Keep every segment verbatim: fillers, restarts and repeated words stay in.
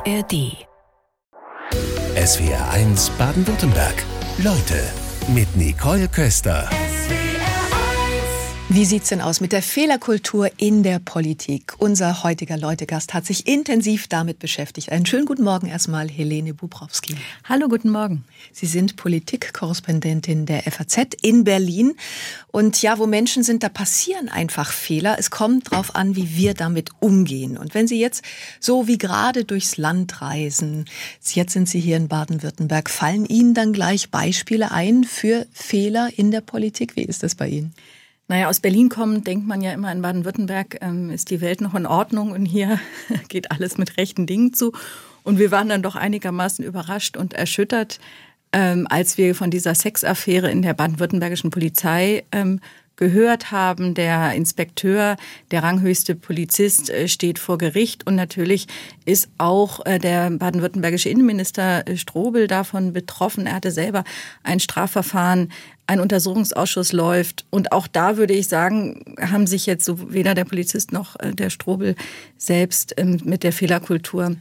A R D. S W R eins Baden-Württemberg. Leute mit Nicole Köster. Wie sieht's denn aus mit der Fehlerkultur in der Politik? Unser heutiger Leutegast hat sich intensiv damit beschäftigt. Einen schönen guten Morgen erstmal, Helene Bubrowski. Hallo, guten Morgen. Sie sind Politikkorrespondentin der F A Z in Berlin. Und ja, wo Menschen sind, da passieren einfach Fehler. Es kommt drauf an, wie wir damit umgehen. Und wenn Sie jetzt so wie gerade durchs Land reisen, jetzt sind Sie hier in Baden-Württemberg, fallen Ihnen dann gleich Beispiele ein für Fehler in der Politik? Wie ist das bei Ihnen? Naja, aus Berlin kommen, denkt man ja immer, in Baden-Württemberg ähm, ist die Welt noch in Ordnung und hier geht alles mit rechten Dingen zu. Und wir waren dann doch einigermaßen überrascht und erschüttert, ähm, als wir von dieser Sexaffäre in der baden-württembergischen Polizei ähm, gehört haben. Der Inspekteur, der ranghöchste Polizist, äh, steht vor Gericht. Und natürlich ist auch äh, der baden-württembergische Innenminister äh, Strobl davon betroffen. Er hatte selber ein Strafverfahren. Ein Untersuchungsausschuss läuft und auch da würde ich sagen, haben sich jetzt so weder der Polizist noch der Strobl selbst mit der Fehlerkultur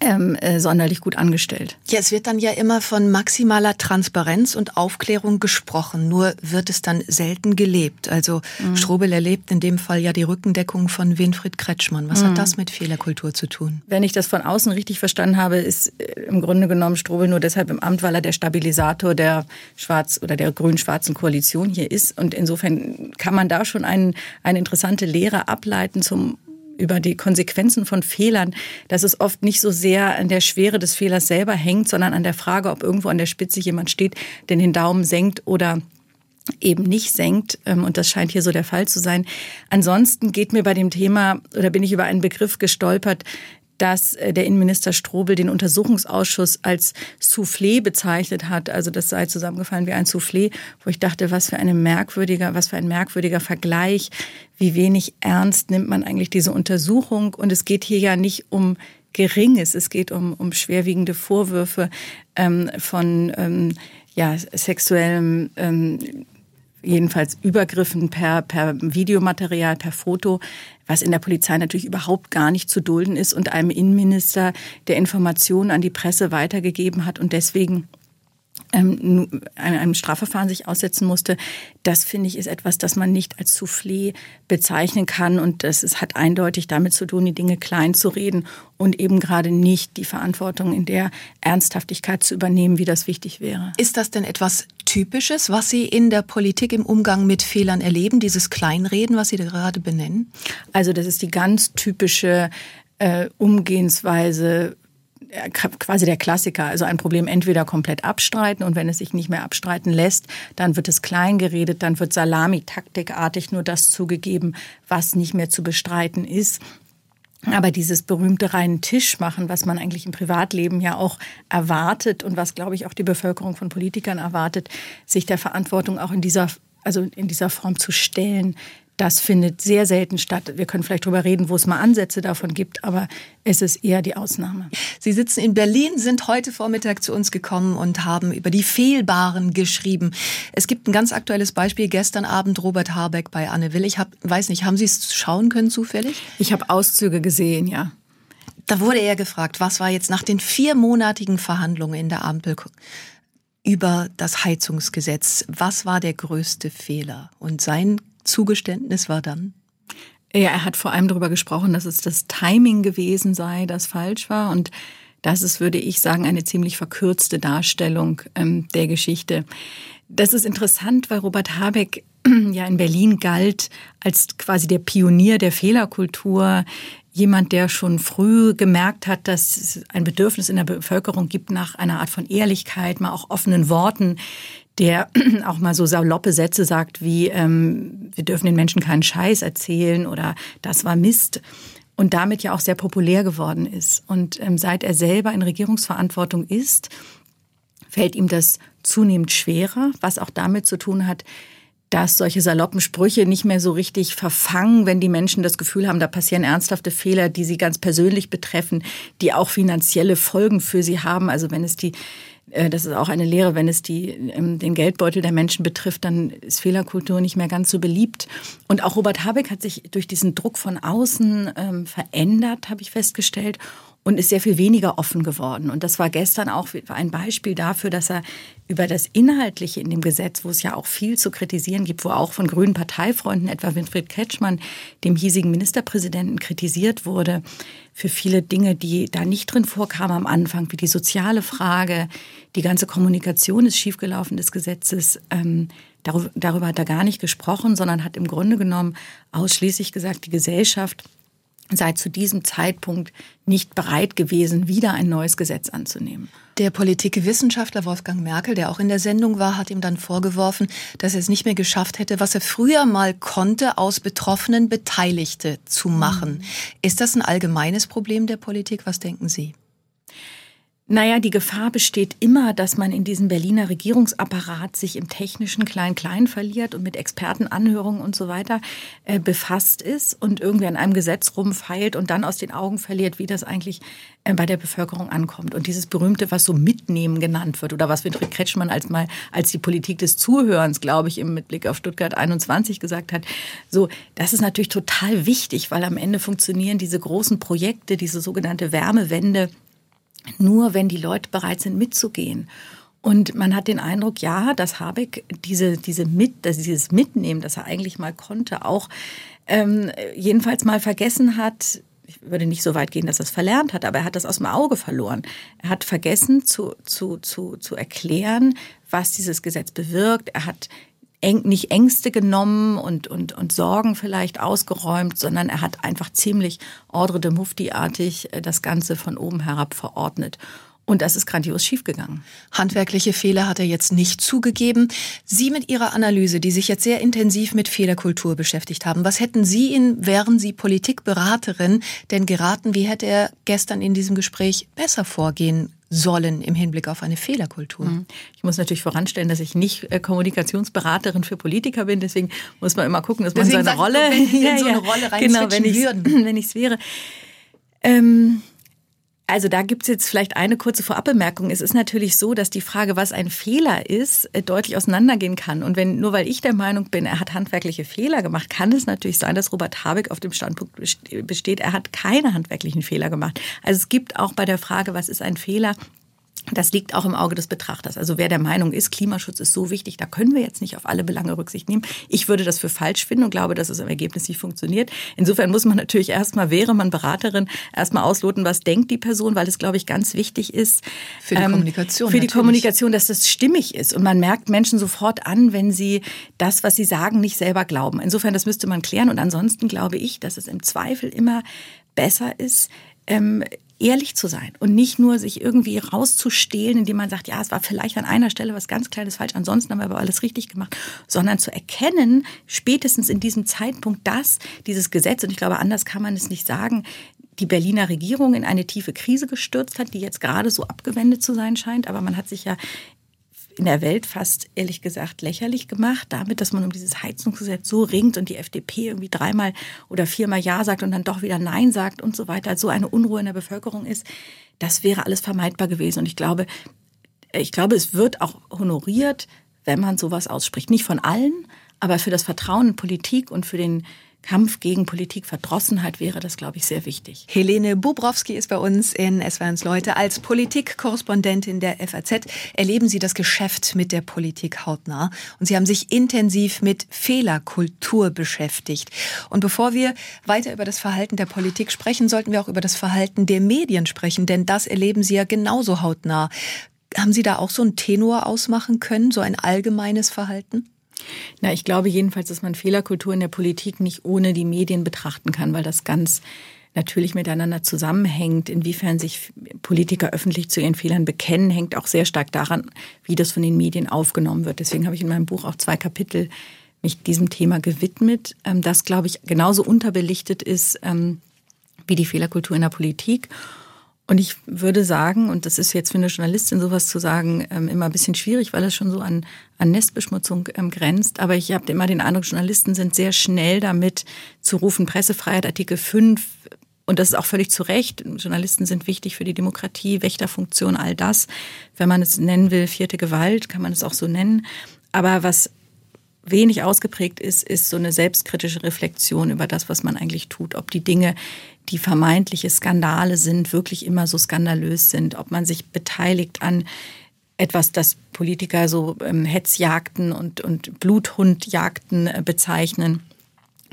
ähm, äh, sonderlich gut angestellt. Ja, es wird dann ja immer von maximaler Transparenz und Aufklärung gesprochen, nur wird es dann selten gelebt. Also mhm. Strobl erlebt in dem Fall ja die Rückendeckung von Winfried Kretschmann. Was mhm. hat das mit Fehlerkultur zu tun? Wenn ich das von außen richtig verstanden habe, ist im Grunde genommen Strobl nur deshalb im Amt, weil er der Stabilisator der Schwarz- oder der grün-schwarzen Koalition hier ist. Und insofern kann man da schon einen, eine interessante Lehre ableiten zum über die Konsequenzen von Fehlern, dass es oft nicht so sehr an der Schwere des Fehlers selber hängt, sondern an der Frage, ob irgendwo an der Spitze jemand steht, der den Daumen senkt oder eben nicht senkt. Und das scheint hier so der Fall zu sein. Ansonsten geht mir bei dem Thema, oder bin ich über einen Begriff gestolpert, dass der Innenminister Strobl den Untersuchungsausschuss als Soufflé bezeichnet hat. Also das sei zusammengefallen wie ein Soufflé, wo ich dachte, was für eine merkwürdiger, was für ein merkwürdiger Vergleich. Wie wenig ernst nimmt man eigentlich diese Untersuchung? Und es geht hier ja nicht um Geringes, es geht um, um schwerwiegende Vorwürfe ähm, von ähm, ja, sexuellem, ähm, jedenfalls Übergriffen per, per Videomaterial, per Foto, was in der Polizei natürlich überhaupt gar nicht zu dulden ist und einem Innenminister, der Informationen an die Presse weitergegeben hat und deswegen ähm, einem Strafverfahren sich aussetzen musste, das finde ich ist etwas, das man nicht als Soufflé bezeichnen kann und das ist, hat eindeutig damit zu tun, die Dinge klein zu reden und eben gerade nicht die Verantwortung in der Ernsthaftigkeit zu übernehmen, wie das wichtig wäre. Ist das denn etwas Typisches, was Sie in der Politik im Umgang mit Fehlern erleben, dieses Kleinreden, was Sie da gerade benennen? Also das ist die ganz typische äh, Umgehensweise, äh, quasi der Klassiker. Also ein Problem entweder komplett abstreiten und wenn es sich nicht mehr abstreiten lässt, dann wird es klein geredet, dann wird salamitaktikartig nur das zugegeben, was nicht mehr zu bestreiten ist. Aber dieses berühmte reinen Tisch machen, was man eigentlich im Privatleben ja auch erwartet und was, glaube ich, auch die Bevölkerung von Politikern erwartet, sich der Verantwortung auch in dieser, also in dieser Form zu stellen, das findet sehr selten statt. Wir können vielleicht darüber reden, wo es mal Ansätze davon gibt, aber es ist eher die Ausnahme. Sie sitzen in Berlin, sind heute Vormittag zu uns gekommen und haben über die Fehlbaren geschrieben. Es gibt ein ganz aktuelles Beispiel. Gestern Abend Robert Habeck bei Anne Will. Ich hab, weiß nicht, haben Sie es schauen können zufällig? Ich habe Auszüge gesehen, ja. Da wurde er gefragt, was war jetzt nach den viermonatigen Verhandlungen in der Ampel über das Heizungsgesetz? Was war der größte Fehler? Und sein Zugeständnis war dann? Ja, er hat vor allem darüber gesprochen, dass es das Timing gewesen sei, das falsch war. Und das ist, würde ich sagen, eine ziemlich verkürzte Darstellung ähm, der Geschichte. Das ist interessant, weil Robert Habeck ja in Berlin galt als quasi der Pionier der Fehlerkultur. Jemand, der schon früh gemerkt hat, dass es ein Bedürfnis in der Bevölkerung gibt nach einer Art von Ehrlichkeit, mal auch offenen Worten, der auch mal so saloppe Sätze sagt wie, ähm, wir dürfen den Menschen keinen Scheiß erzählen oder das war Mist. Und damit ja auch sehr populär geworden ist. Und ähm, seit er selber in Regierungsverantwortung ist, fällt ihm das zunehmend schwerer, was auch damit zu tun hat, dass solche saloppen Sprüche nicht mehr so richtig verfangen, wenn die Menschen das Gefühl haben, da passieren ernsthafte Fehler, die sie ganz persönlich betreffen, die auch finanzielle Folgen für sie haben. Also wenn es die, das ist auch eine Lehre, wenn es die, den Geldbeutel der Menschen betrifft, dann ist Fehlerkultur nicht mehr ganz so beliebt. Und auch Robert Habeck hat sich durch diesen Druck von außen verändert, habe ich festgestellt. und ist sehr viel weniger offen geworden. Und das war gestern auch ein Beispiel dafür, dass er über das Inhaltliche in dem Gesetz, wo es ja auch viel zu kritisieren gibt, wo auch von grünen Parteifreunden, etwa Winfried Kretschmann, dem hiesigen Ministerpräsidenten, kritisiert wurde, für viele Dinge, die da nicht drin vorkamen am Anfang, wie die soziale Frage, die ganze Kommunikation des schiefgelaufen des Gesetzes, ähm, darüber, darüber hat er gar nicht gesprochen, sondern hat im Grunde genommen ausschließlich gesagt, die Gesellschaft sei zu diesem Zeitpunkt nicht bereit gewesen, wieder ein neues Gesetz anzunehmen. Der Politikwissenschaftler Wolfgang Merkel, der auch in der Sendung war, hat ihm dann vorgeworfen, dass er es nicht mehr geschafft hätte, was er früher mal konnte, aus Betroffenen Beteiligte zu machen. Mhm. Ist das ein allgemeines Problem der Politik? Was denken Sie? Naja, die Gefahr besteht immer, dass man in diesem Berliner Regierungsapparat sich im technischen Klein-Klein verliert und mit Expertenanhörungen und so weiter äh, befasst ist und irgendwie an einem Gesetz rumfeilt und dann aus den Augen verliert, wie das eigentlich äh, bei der Bevölkerung ankommt. Und dieses berühmte, was so Mitnehmen genannt wird oder was Winfried Kretschmann als mal als die Politik des Zuhörens, glaube ich, im Blick auf Stuttgart einundzwanzig gesagt hat, so, das ist natürlich total wichtig, weil am Ende funktionieren diese großen Projekte, diese sogenannte Wärmewende, nur wenn die Leute bereit sind, mitzugehen. Und man hat den Eindruck, ja, dass Habeck diese, diese mit, dass dieses Mitnehmen, das er eigentlich mal konnte, auch ähm, jedenfalls mal vergessen hat. Ich würde nicht so weit gehen, dass er es verlernt hat, aber er hat das aus dem Auge verloren. Er hat vergessen zu, zu, zu, zu erklären, was dieses Gesetz bewirkt. Er hat eng, nicht Ängste genommen und, und, und Sorgen vielleicht ausgeräumt, sondern er hat einfach ziemlich Ordre de Mufti-artig das Ganze von oben herab verordnet. Und das ist grandios schiefgegangen. Handwerkliche Fehler hat er jetzt nicht zugegeben. Sie mit Ihrer Analyse, die sich jetzt sehr intensiv mit Fehlerkultur beschäftigt haben, was hätten Sie ihn, wären Sie Politikberaterin, denn geraten, wie hätte er gestern in diesem Gespräch besser vorgehen sollen im Hinblick auf eine Fehlerkultur? Ich muss natürlich voranstellen, dass ich nicht Kommunikationsberaterin für Politiker bin. Deswegen muss man immer gucken, dass man deswegen seine Rolle, du, wenn Sie in so eine Rolle rein genau, wenn würden. Wenn ich es wäre. Ähm, also da gibt es jetzt vielleicht eine kurze Vorabbemerkung. Es ist natürlich so, dass die Frage, was ein Fehler ist, deutlich auseinandergehen kann. Und wenn nur weil ich der Meinung bin, er hat handwerkliche Fehler gemacht, kann es natürlich sein, dass Robert Habeck auf dem Standpunkt besteht, er hat keine handwerklichen Fehler gemacht. Also es gibt auch bei der Frage, was ist ein Fehler, das liegt auch im Auge des Betrachters. Also wer der Meinung ist, Klimaschutz ist so wichtig, da können wir jetzt nicht auf alle Belange Rücksicht nehmen. Ich würde das für falsch finden und glaube, dass es im Ergebnis nicht funktioniert. Insofern muss man natürlich erstmal, wäre man Beraterin, erstmal ausloten, was denkt die Person, weil es, glaube ich, ganz wichtig ist. Für die ähm, Kommunikation. Für die natürlich. Kommunikation, dass das stimmig ist. Und man merkt Menschen sofort an, wenn sie das, was sie sagen, nicht selber glauben. Insofern, das müsste man klären. Und ansonsten glaube ich, dass es im Zweifel immer besser ist, ähm, ehrlich zu sein und nicht nur sich irgendwie rauszustehlen, indem man sagt, ja, es war vielleicht an einer Stelle was ganz Kleines falsch, ansonsten haben wir aber alles richtig gemacht, sondern zu erkennen, spätestens in diesem Zeitpunkt, dass dieses Gesetz, und ich glaube, anders kann man es nicht sagen, die Berliner Regierung in eine tiefe Krise gestürzt hat, die jetzt gerade so abgewendet zu sein scheint, aber man hat sich ja in der Welt fast, ehrlich gesagt, lächerlich gemacht, damit, dass man um dieses Heizungsgesetz so ringt und die F D P irgendwie dreimal oder viermal Ja sagt und dann doch wieder Nein sagt und so weiter, so eine Unruhe in der Bevölkerung ist, das wäre alles vermeidbar gewesen. Und ich glaube, ich glaube, es wird auch honoriert, wenn man sowas ausspricht. Nicht von allen, aber für das Vertrauen in Politik und für den Kampf gegen Politikverdrossenheit wäre das, glaube ich, sehr wichtig. Helene Bubrowski ist bei uns in S W R eins Leute. Als Politikkorrespondentin der F A Z erleben Sie das Geschäft mit der Politik hautnah. Und Sie haben sich intensiv mit Fehlerkultur beschäftigt. Und bevor wir weiter über das Verhalten der Politik sprechen, sollten wir auch über das Verhalten der Medien sprechen. Denn das erleben Sie ja genauso hautnah. Haben Sie da auch so einen Tenor ausmachen können, so ein allgemeines Verhalten? Na, ich glaube jedenfalls, dass man Fehlerkultur in der Politik nicht ohne die Medien betrachten kann, weil das ganz natürlich miteinander zusammenhängt. Inwiefern sich Politiker öffentlich zu ihren Fehlern bekennen, hängt auch sehr stark daran, wie das von den Medien aufgenommen wird. Deswegen habe ich in meinem Buch auch zwei Kapitel mich diesem Thema gewidmet, das, glaube ich, genauso unterbelichtet ist wie die Fehlerkultur in der Politik. Und ich würde sagen, und das ist jetzt für eine Journalistin sowas zu sagen, immer ein bisschen schwierig, weil es schon so an, an Nestbeschmutzung grenzt. Aber ich habe immer den Eindruck, Journalisten sind sehr schnell damit zu rufen, Pressefreiheit, Artikel fünf. Und das ist auch völlig zu Recht. Journalisten sind wichtig für die Demokratie, Wächterfunktion, all das. Wenn man es nennen will, vierte Gewalt, kann man es auch so nennen. Aber was wenig ausgeprägt ist, ist so eine selbstkritische Reflexion über das, was man eigentlich tut. Ob die Dinge, die vermeintliche Skandale sind, wirklich immer so skandalös sind. Ob man sich beteiligt an etwas, das Politiker so ähm, Hetzjagden und, und Bluthundjagden äh, bezeichnen.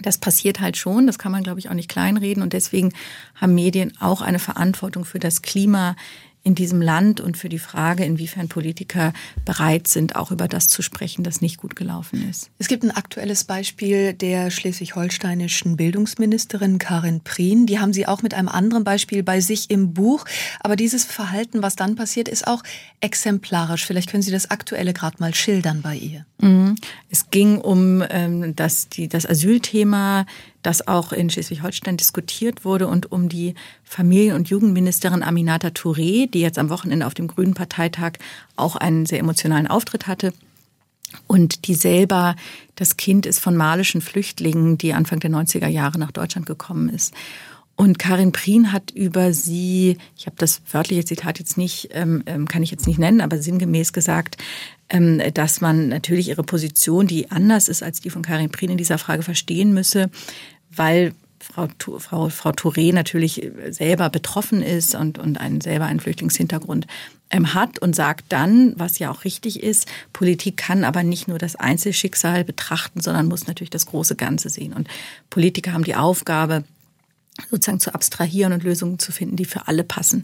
Das passiert halt schon, das kann man, glaube ich, auch nicht kleinreden. Und deswegen haben Medien auch eine Verantwortung für das Klima in diesem Land und für die Frage, inwiefern Politiker bereit sind, auch über das zu sprechen, das nicht gut gelaufen ist. Es gibt ein aktuelles Beispiel der schleswig-holsteinischen Bildungsministerin Karin Prien. Die haben Sie auch mit einem anderen Beispiel bei sich im Buch. Aber dieses Verhalten, was dann passiert, ist auch exemplarisch. Vielleicht können Sie das Aktuelle gerade mal schildern bei ihr. Mhm. Es ging um ähm, das, die, das Asylthema, das auch in Schleswig-Holstein diskutiert wurde, und um die Familien- und Jugendministerin Aminata Touré, die jetzt am Wochenende auf dem Grünen Parteitag auch einen sehr emotionalen Auftritt hatte und die selber das Kind ist von malischen Flüchtlingen, die Anfang der neunziger Jahre nach Deutschland gekommen ist. Und Karin Prien hat über sie, ich habe das wörtliche Zitat jetzt nicht, ähm, kann ich jetzt nicht nennen, aber sinngemäß gesagt, ähm, dass man natürlich ihre Position, die anders ist als die von Karin Prien, in dieser Frage verstehen müsse, weil Frau, Frau, Frau Touré natürlich selber betroffen ist und, und einen, selber einen Flüchtlingshintergrund ähm, hat, und sagt dann, was ja auch richtig ist, Politik kann aber nicht nur das Einzelschicksal betrachten, sondern muss natürlich das große Ganze sehen. Und Politiker haben die Aufgabe, sozusagen zu abstrahieren und Lösungen zu finden, die für alle passen.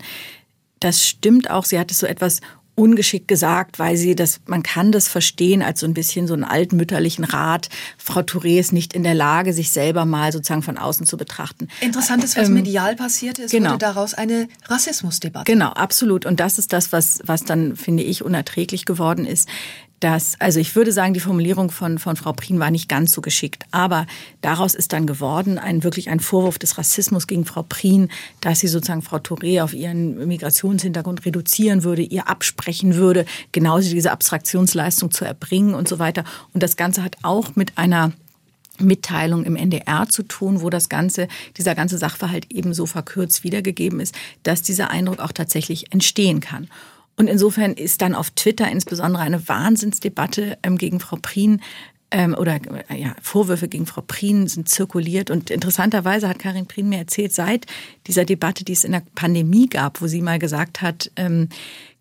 Das stimmt auch. Sie hat es so etwas ungeschickt gesagt, weil sie das, man kann das verstehen als so ein bisschen so einen altmütterlichen Rat. Frau Touré ist nicht in der Lage, sich selber mal sozusagen von außen zu betrachten. Interessant ist, was ähm, medial passierte. Es genau. wurde daraus eine Rassismusdebatte. Genau, absolut. Und das ist das, was, was dann, finde ich, unerträglich geworden ist. Das, also ich würde sagen, die Formulierung von, von Frau Prien war nicht ganz so geschickt. Aber daraus ist dann geworden ein, wirklich ein Vorwurf des Rassismus gegen Frau Prien, dass sie sozusagen Frau Touré auf ihren Migrationshintergrund reduzieren würde, ihr absprechen würde, genauso diese Abstraktionsleistung zu erbringen und so weiter. Und das Ganze hat auch mit einer Mitteilung im N D R zu tun, wo das ganze, dieser ganze Sachverhalt eben so verkürzt wiedergegeben ist, dass dieser Eindruck auch tatsächlich entstehen kann. Und insofern ist dann auf Twitter insbesondere eine Wahnsinnsdebatte ähm, gegen Frau Prien ähm, oder äh, ja, Vorwürfe gegen Frau Prien sind zirkuliert. Und interessanterweise hat Karin Prien mir erzählt, seit dieser Debatte, die es in der Pandemie gab, wo sie mal gesagt hat, ähm,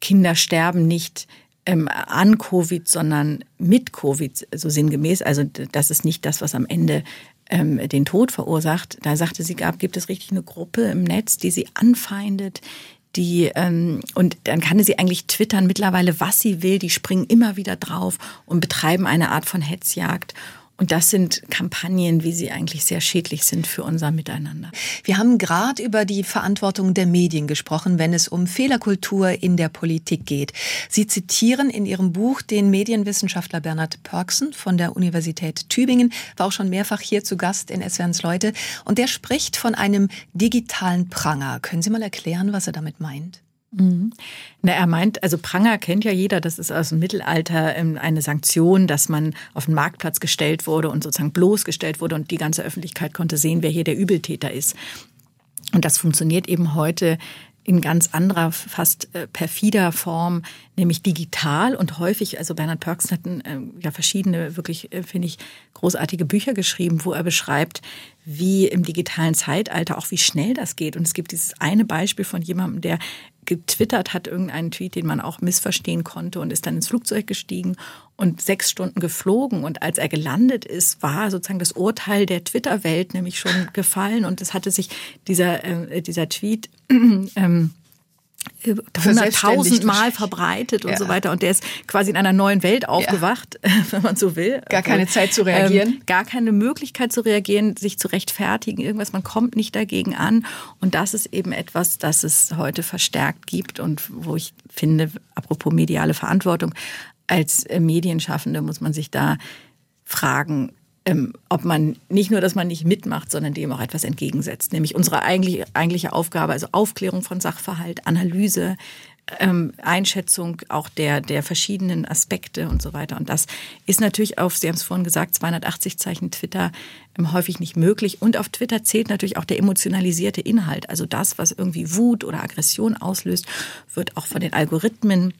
Kinder sterben nicht ähm, an Covid, sondern mit Covid, so sinngemäß. Also das ist nicht das, was am Ende ähm, den Tod verursacht. Da sagte sie, gab, gibt es richtig eine Gruppe im Netz, die sie anfeindet, Die, ähm, und dann kann sie eigentlich twittern mittlerweile, was sie will. Die springen immer wieder drauf und betreiben eine Art von Hetzjagd. Und das sind Kampagnen, wie sie eigentlich sehr schädlich sind für unser Miteinander. Wir haben gerade über die Verantwortung der Medien gesprochen, wenn es um Fehlerkultur in der Politik geht. Sie zitieren in Ihrem Buch den Medienwissenschaftler Bernhard Pörksen von der Universität Tübingen, war auch schon mehrfach hier zu Gast in S W R eins Leute. Und der spricht von einem digitalen Pranger. Können Sie mal erklären, was er damit meint? Mhm. Na, er meint, also Pranger kennt ja jeder, das ist aus dem Mittelalter eine Sanktion, dass man auf den Marktplatz gestellt wurde und sozusagen bloßgestellt wurde und die ganze Öffentlichkeit konnte sehen, wer hier der Übeltäter ist. Und das funktioniert eben heute in ganz anderer, fast perfider Form, nämlich digital und häufig. Also Bernhard Pörksen hat ein, ja verschiedene, wirklich, finde ich, großartige Bücher geschrieben, wo er beschreibt, wie im digitalen Zeitalter, auch wie schnell das geht. Und es gibt dieses eine Beispiel von jemandem, der getwittert hat, irgendeinen Tweet, den man auch missverstehen konnte, und ist dann ins Flugzeug gestiegen und sechs Stunden geflogen. Und als er gelandet ist, war sozusagen das Urteil der Twitter-Welt nämlich schon gefallen. Und es hatte sich dieser, äh, dieser Tweet ähm, hunderttausend Mal verbreitet und ja. so weiter. Und der ist quasi in einer neuen Welt aufgewacht, ja. wenn man so will. Gar keine Zeit zu reagieren. Ähm, gar keine Möglichkeit zu reagieren, sich zu rechtfertigen, irgendwas. Man kommt nicht dagegen an. Und das ist eben etwas, das es heute verstärkt gibt und wo ich finde, apropos mediale Verantwortung, als Medienschaffende muss man sich da fragen, Ähm, ob man nicht nur, dass man nicht mitmacht, sondern dem auch etwas entgegensetzt. Nämlich unsere eigentliche, eigentliche Aufgabe, also Aufklärung von Sachverhalt, Analyse, ähm, Einschätzung auch der, der verschiedenen Aspekte und so weiter. Und das ist natürlich auf, Sie haben es vorhin gesagt, zweihundertachtzig Zeichen Twitter ähm, häufig nicht möglich. Und auf Twitter zählt natürlich auch der emotionalisierte Inhalt. Also das, was irgendwie Wut oder Aggression auslöst, wird auch von den Algorithmen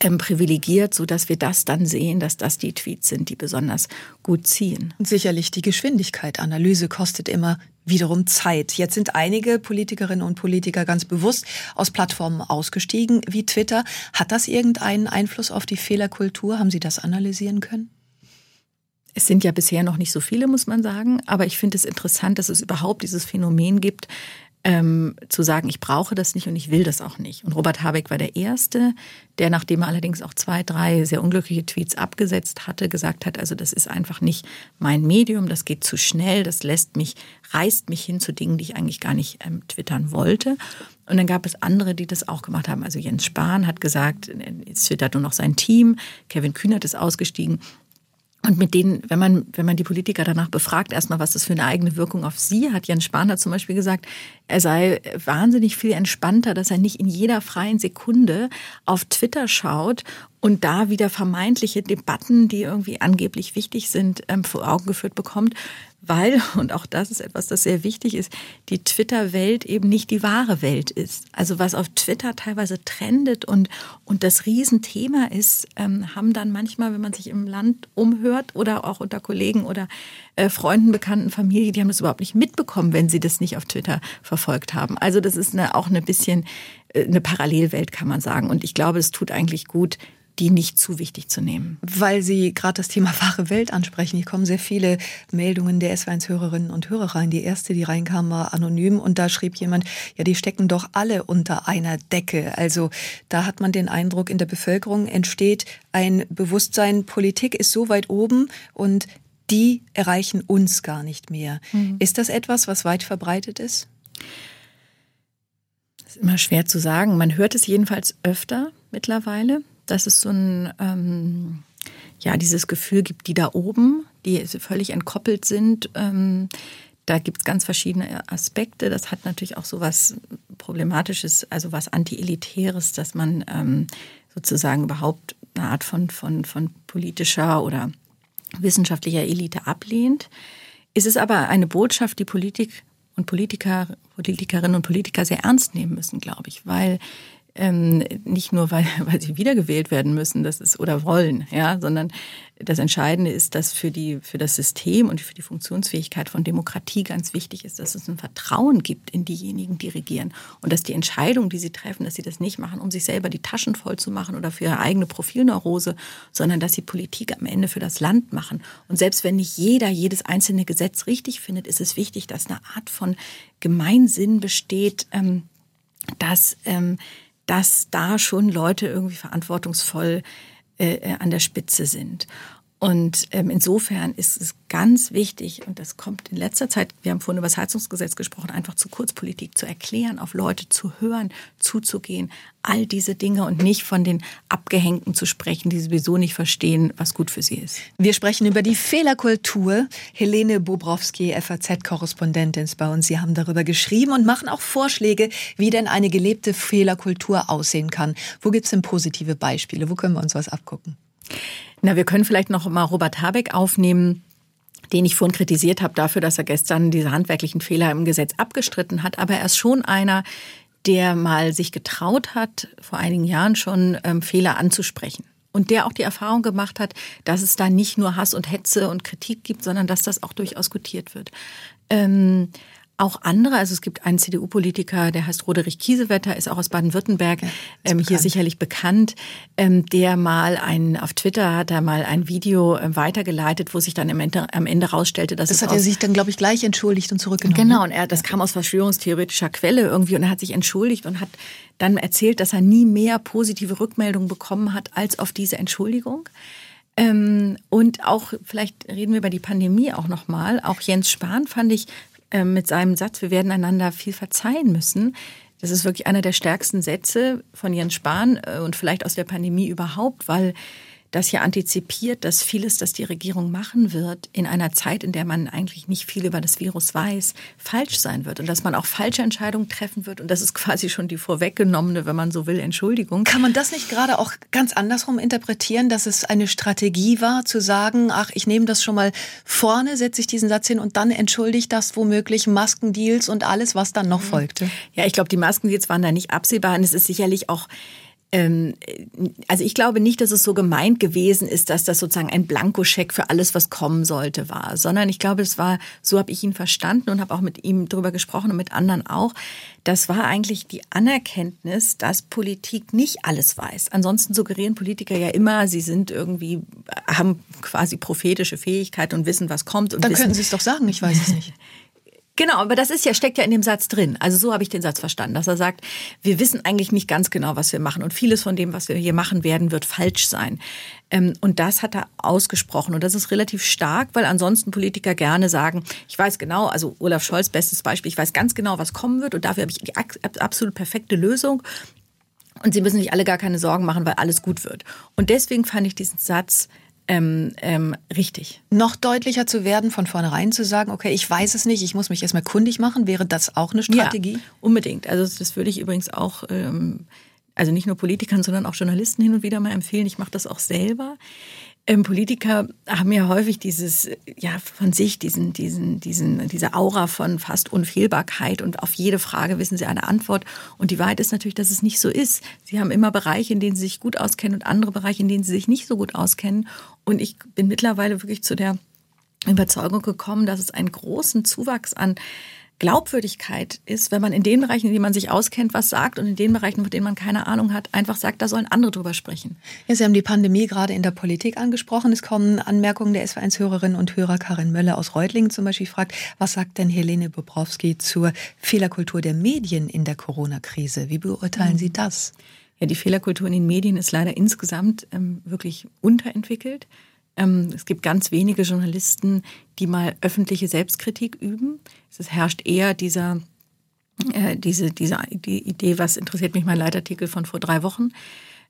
ähm, privilegiert, sodass wir das dann sehen, dass das die Tweets sind, die besonders gut ziehen. Und sicherlich die Geschwindigkeit. Analyse kostet immer wiederum Zeit. Jetzt sind einige Politikerinnen und Politiker ganz bewusst aus Plattformen ausgestiegen, wie Twitter. Hat das irgendeinen Einfluss auf die Fehlerkultur? Haben Sie das analysieren können? Es sind ja bisher noch nicht so viele, muss man sagen. Aber ich finde es interessant, dass es überhaupt dieses Phänomen gibt, ähm, zu sagen, ich brauche das nicht und ich will das auch nicht. Und Robert Habeck war der Erste, der, nachdem er allerdings auch zwei, drei sehr unglückliche Tweets abgesetzt hatte, gesagt hat, also das ist einfach nicht mein Medium, das geht zu schnell, das lässt mich, reißt mich hin zu Dingen, die ich eigentlich gar nicht ähm, twittern wollte. Und dann gab es andere, die das auch gemacht haben. Also Jens Spahn hat gesagt, jetzt twittert nur noch sein Team, Kevin Kühnert ist ausgestiegen. Und mit denen, wenn man, wenn man die Politiker danach befragt, erstmal, was das für eine eigene Wirkung auf sie hat. Jens Spahn hat zum Beispiel gesagt, er sei wahnsinnig viel entspannter, dass er nicht in jeder freien Sekunde auf Twitter schaut und da wieder vermeintliche Debatten, die irgendwie angeblich wichtig sind, vor Augen geführt bekommt. Weil, und auch das ist etwas, das sehr wichtig ist, die Twitter-Welt eben nicht die wahre Welt ist. Also was auf Twitter teilweise trendet und, und das Riesenthema ist, ähm, haben dann manchmal, wenn man sich im Land umhört oder auch unter Kollegen oder äh, Freunden, Bekannten, Familie, die haben das überhaupt nicht mitbekommen, wenn sie das nicht auf Twitter verfolgt haben. Also das ist eine, auch ein bisschen äh, eine Parallelwelt, kann man sagen. Und ich glaube, es tut eigentlich gut, die nicht zu wichtig zu nehmen. Weil Sie gerade das Thema wahre Welt ansprechen. Hier kommen sehr viele Meldungen der S W R eins-Hörerinnen und Hörer rein. Die erste, die reinkam, war anonym. Und da schrieb jemand, ja, die stecken doch alle unter einer Decke. Also da hat man den Eindruck, in der Bevölkerung entsteht ein Bewusstsein, Politik ist so weit oben und die erreichen uns gar nicht mehr. Mhm. Ist das etwas, was weit verbreitet ist? Das ist immer schwer zu sagen. Man hört es jedenfalls öfter mittlerweile. Dass es so ein, ähm, ja, dieses Gefühl gibt, die da oben, die völlig entkoppelt sind. Ähm, da gibt es ganz verschiedene Aspekte. Das hat natürlich auch so was Problematisches, also was Anti-Elitäres, dass man ähm, sozusagen überhaupt eine Art von, von, von politischer oder wissenschaftlicher Elite ablehnt. Es ist aber eine Botschaft, die Politik und Politiker, Politikerinnen und Politiker sehr ernst nehmen müssen, glaube ich, weil Ähm, nicht nur, weil, weil sie wiedergewählt werden müssen, das ist, oder wollen, ja, sondern das Entscheidende ist, dass für die, für das System und für die Funktionsfähigkeit von Demokratie ganz wichtig ist, dass es ein Vertrauen gibt in diejenigen, die regieren und dass die Entscheidungen, die sie treffen, dass sie das nicht machen, um sich selber die Taschen voll zu machen oder für ihre eigene Profilneurose, sondern dass sie Politik am Ende für das Land machen. Und selbst wenn nicht jeder jedes einzelne Gesetz richtig findet, ist es wichtig, dass eine Art von Gemeinsinn besteht, ähm, dass ähm, dass da schon Leute irgendwie verantwortungsvoll äh, an der Spitze sind. Und ähm, insofern ist es ganz wichtig, und das kommt in letzter Zeit, wir haben vorhin über das Heizungsgesetz gesprochen, einfach zu kurz Politik zu erklären, auf Leute zu hören, zuzugehen, all diese Dinge und nicht von den Abgehängten zu sprechen, die sowieso nicht verstehen, was gut für sie ist. Wir sprechen über die Fehlerkultur. Helene Bubrowski, F A Z-Korrespondentin bei uns. Sie haben darüber geschrieben und machen auch Vorschläge, wie denn eine gelebte Fehlerkultur aussehen kann. Wo gibt's denn positive Beispiele? Wo können wir uns was abgucken? Na, wir können vielleicht noch mal Robert Habeck aufnehmen, den ich vorhin kritisiert habe dafür, dass er gestern diese handwerklichen Fehler im Gesetz abgestritten hat. Aber er ist schon einer, der mal sich getraut hat, vor einigen Jahren schon ähm, Fehler anzusprechen. Und der auch die Erfahrung gemacht hat, dass es da nicht nur Hass und Hetze und Kritik gibt, sondern dass das auch durchaus gutiert wird. Ähm, Auch andere, also es gibt einen C D U-Politiker, der heißt Roderich Kiesewetter, ist auch aus Baden-Württemberg, ja, ähm, hier sicherlich bekannt, ähm, der mal einen, auf Twitter hat er mal ein Video ähm, weitergeleitet, wo sich dann im Ende, am Ende rausstellte, dass das es Das hat er aus, sich dann, glaube ich, gleich entschuldigt und zurückgenommen. Genau, und er, das kam aus verschwörungstheoretischer Quelle irgendwie und er hat sich entschuldigt und hat dann erzählt, dass er nie mehr positive Rückmeldungen bekommen hat, als auf diese Entschuldigung. Ähm, und auch, vielleicht reden wir über die Pandemie auch nochmal, auch Jens Spahn fand ich, mit seinem Satz, wir werden einander viel verzeihen müssen. Das ist wirklich einer der stärksten Sätze von Jens Spahn und vielleicht aus der Pandemie überhaupt, weil das ja antizipiert, dass vieles, das die Regierung machen wird, in einer Zeit, in der man eigentlich nicht viel über das Virus weiß, falsch sein wird. Und dass man auch falsche Entscheidungen treffen wird. Und das ist quasi schon die vorweggenommene, wenn man so will, Entschuldigung. Kann man das nicht gerade auch ganz andersrum interpretieren, dass es eine Strategie war, zu sagen, ach, ich nehme das schon mal vorne, setze ich diesen Satz hin und dann entschuldigt das womöglich Maskendeals und alles, was dann noch folgte? Ja, ich glaube, die Maskendeals waren da nicht absehbar. Und es ist sicherlich auch Also ich glaube nicht, dass es so gemeint gewesen ist, dass das sozusagen ein Blankoscheck für alles, was kommen sollte, war, sondern ich glaube, es war, so habe ich ihn verstanden und habe auch mit ihm darüber gesprochen und mit anderen auch, das war eigentlich die Anerkenntnis, dass Politik nicht alles weiß. Ansonsten suggerieren Politiker ja immer, sie sind irgendwie, haben quasi prophetische Fähigkeit und wissen, was kommt. Und dann wissen, können sie es doch sagen, ich weiß es nicht. Genau, aber das ist ja, steckt ja in dem Satz drin. Also so habe ich den Satz verstanden, dass er sagt, wir wissen eigentlich nicht ganz genau, was wir machen. Und vieles von dem, was wir hier machen werden, wird falsch sein. Und das hat er ausgesprochen. Und das ist relativ stark, weil ansonsten Politiker gerne sagen, ich weiß genau, also Olaf Scholz, bestes Beispiel, ich weiß ganz genau, was kommen wird. Und dafür habe ich die absolut perfekte Lösung. Und Sie müssen sich alle gar keine Sorgen machen, weil alles gut wird. Und deswegen fand ich diesen Satz Ähm, ähm, richtig. Noch deutlicher zu werden, von vornherein zu sagen, okay, ich weiß es nicht, ich muss mich erstmal kundig machen, wäre das auch eine Strategie? Ja, unbedingt. Also das würde ich übrigens auch, ähm, also nicht nur Politikern, sondern auch Journalisten hin und wieder mal empfehlen. Ich mache das auch selber. Ähm, Politiker haben ja häufig dieses, ja, von sich, diesen, diesen, diesen, diese Aura von fast Unfehlbarkeit und auf jede Frage wissen sie eine Antwort. Und die Wahrheit ist natürlich, dass es nicht so ist. Sie haben immer Bereiche, in denen sie sich gut auskennen und andere Bereiche, in denen sie sich nicht so gut auskennen. Und ich bin mittlerweile wirklich zu der Überzeugung gekommen, dass es einen großen Zuwachs an Glaubwürdigkeit ist, wenn man in den Bereichen, in denen man sich auskennt, was sagt und in den Bereichen, von denen man keine Ahnung hat, einfach sagt, da sollen andere drüber sprechen. Ja, Sie haben die Pandemie gerade in der Politik angesprochen. Es kommen Anmerkungen der S W R eins-Hörerinnen und Hörer. Karin Möller aus Reutlingen zum Beispiel fragt, was sagt denn Helene Bubrowski zur Fehlerkultur der Medien in der Corona-Krise? Wie beurteilen mhm. Sie das? Ja, die Fehlerkultur in den Medien ist leider insgesamt ähm, wirklich unterentwickelt. Es gibt ganz wenige Journalisten, die mal öffentliche Selbstkritik üben. Es herrscht eher dieser, äh, diese, diese die Idee, was interessiert mich mein Leitartikel von vor drei Wochen.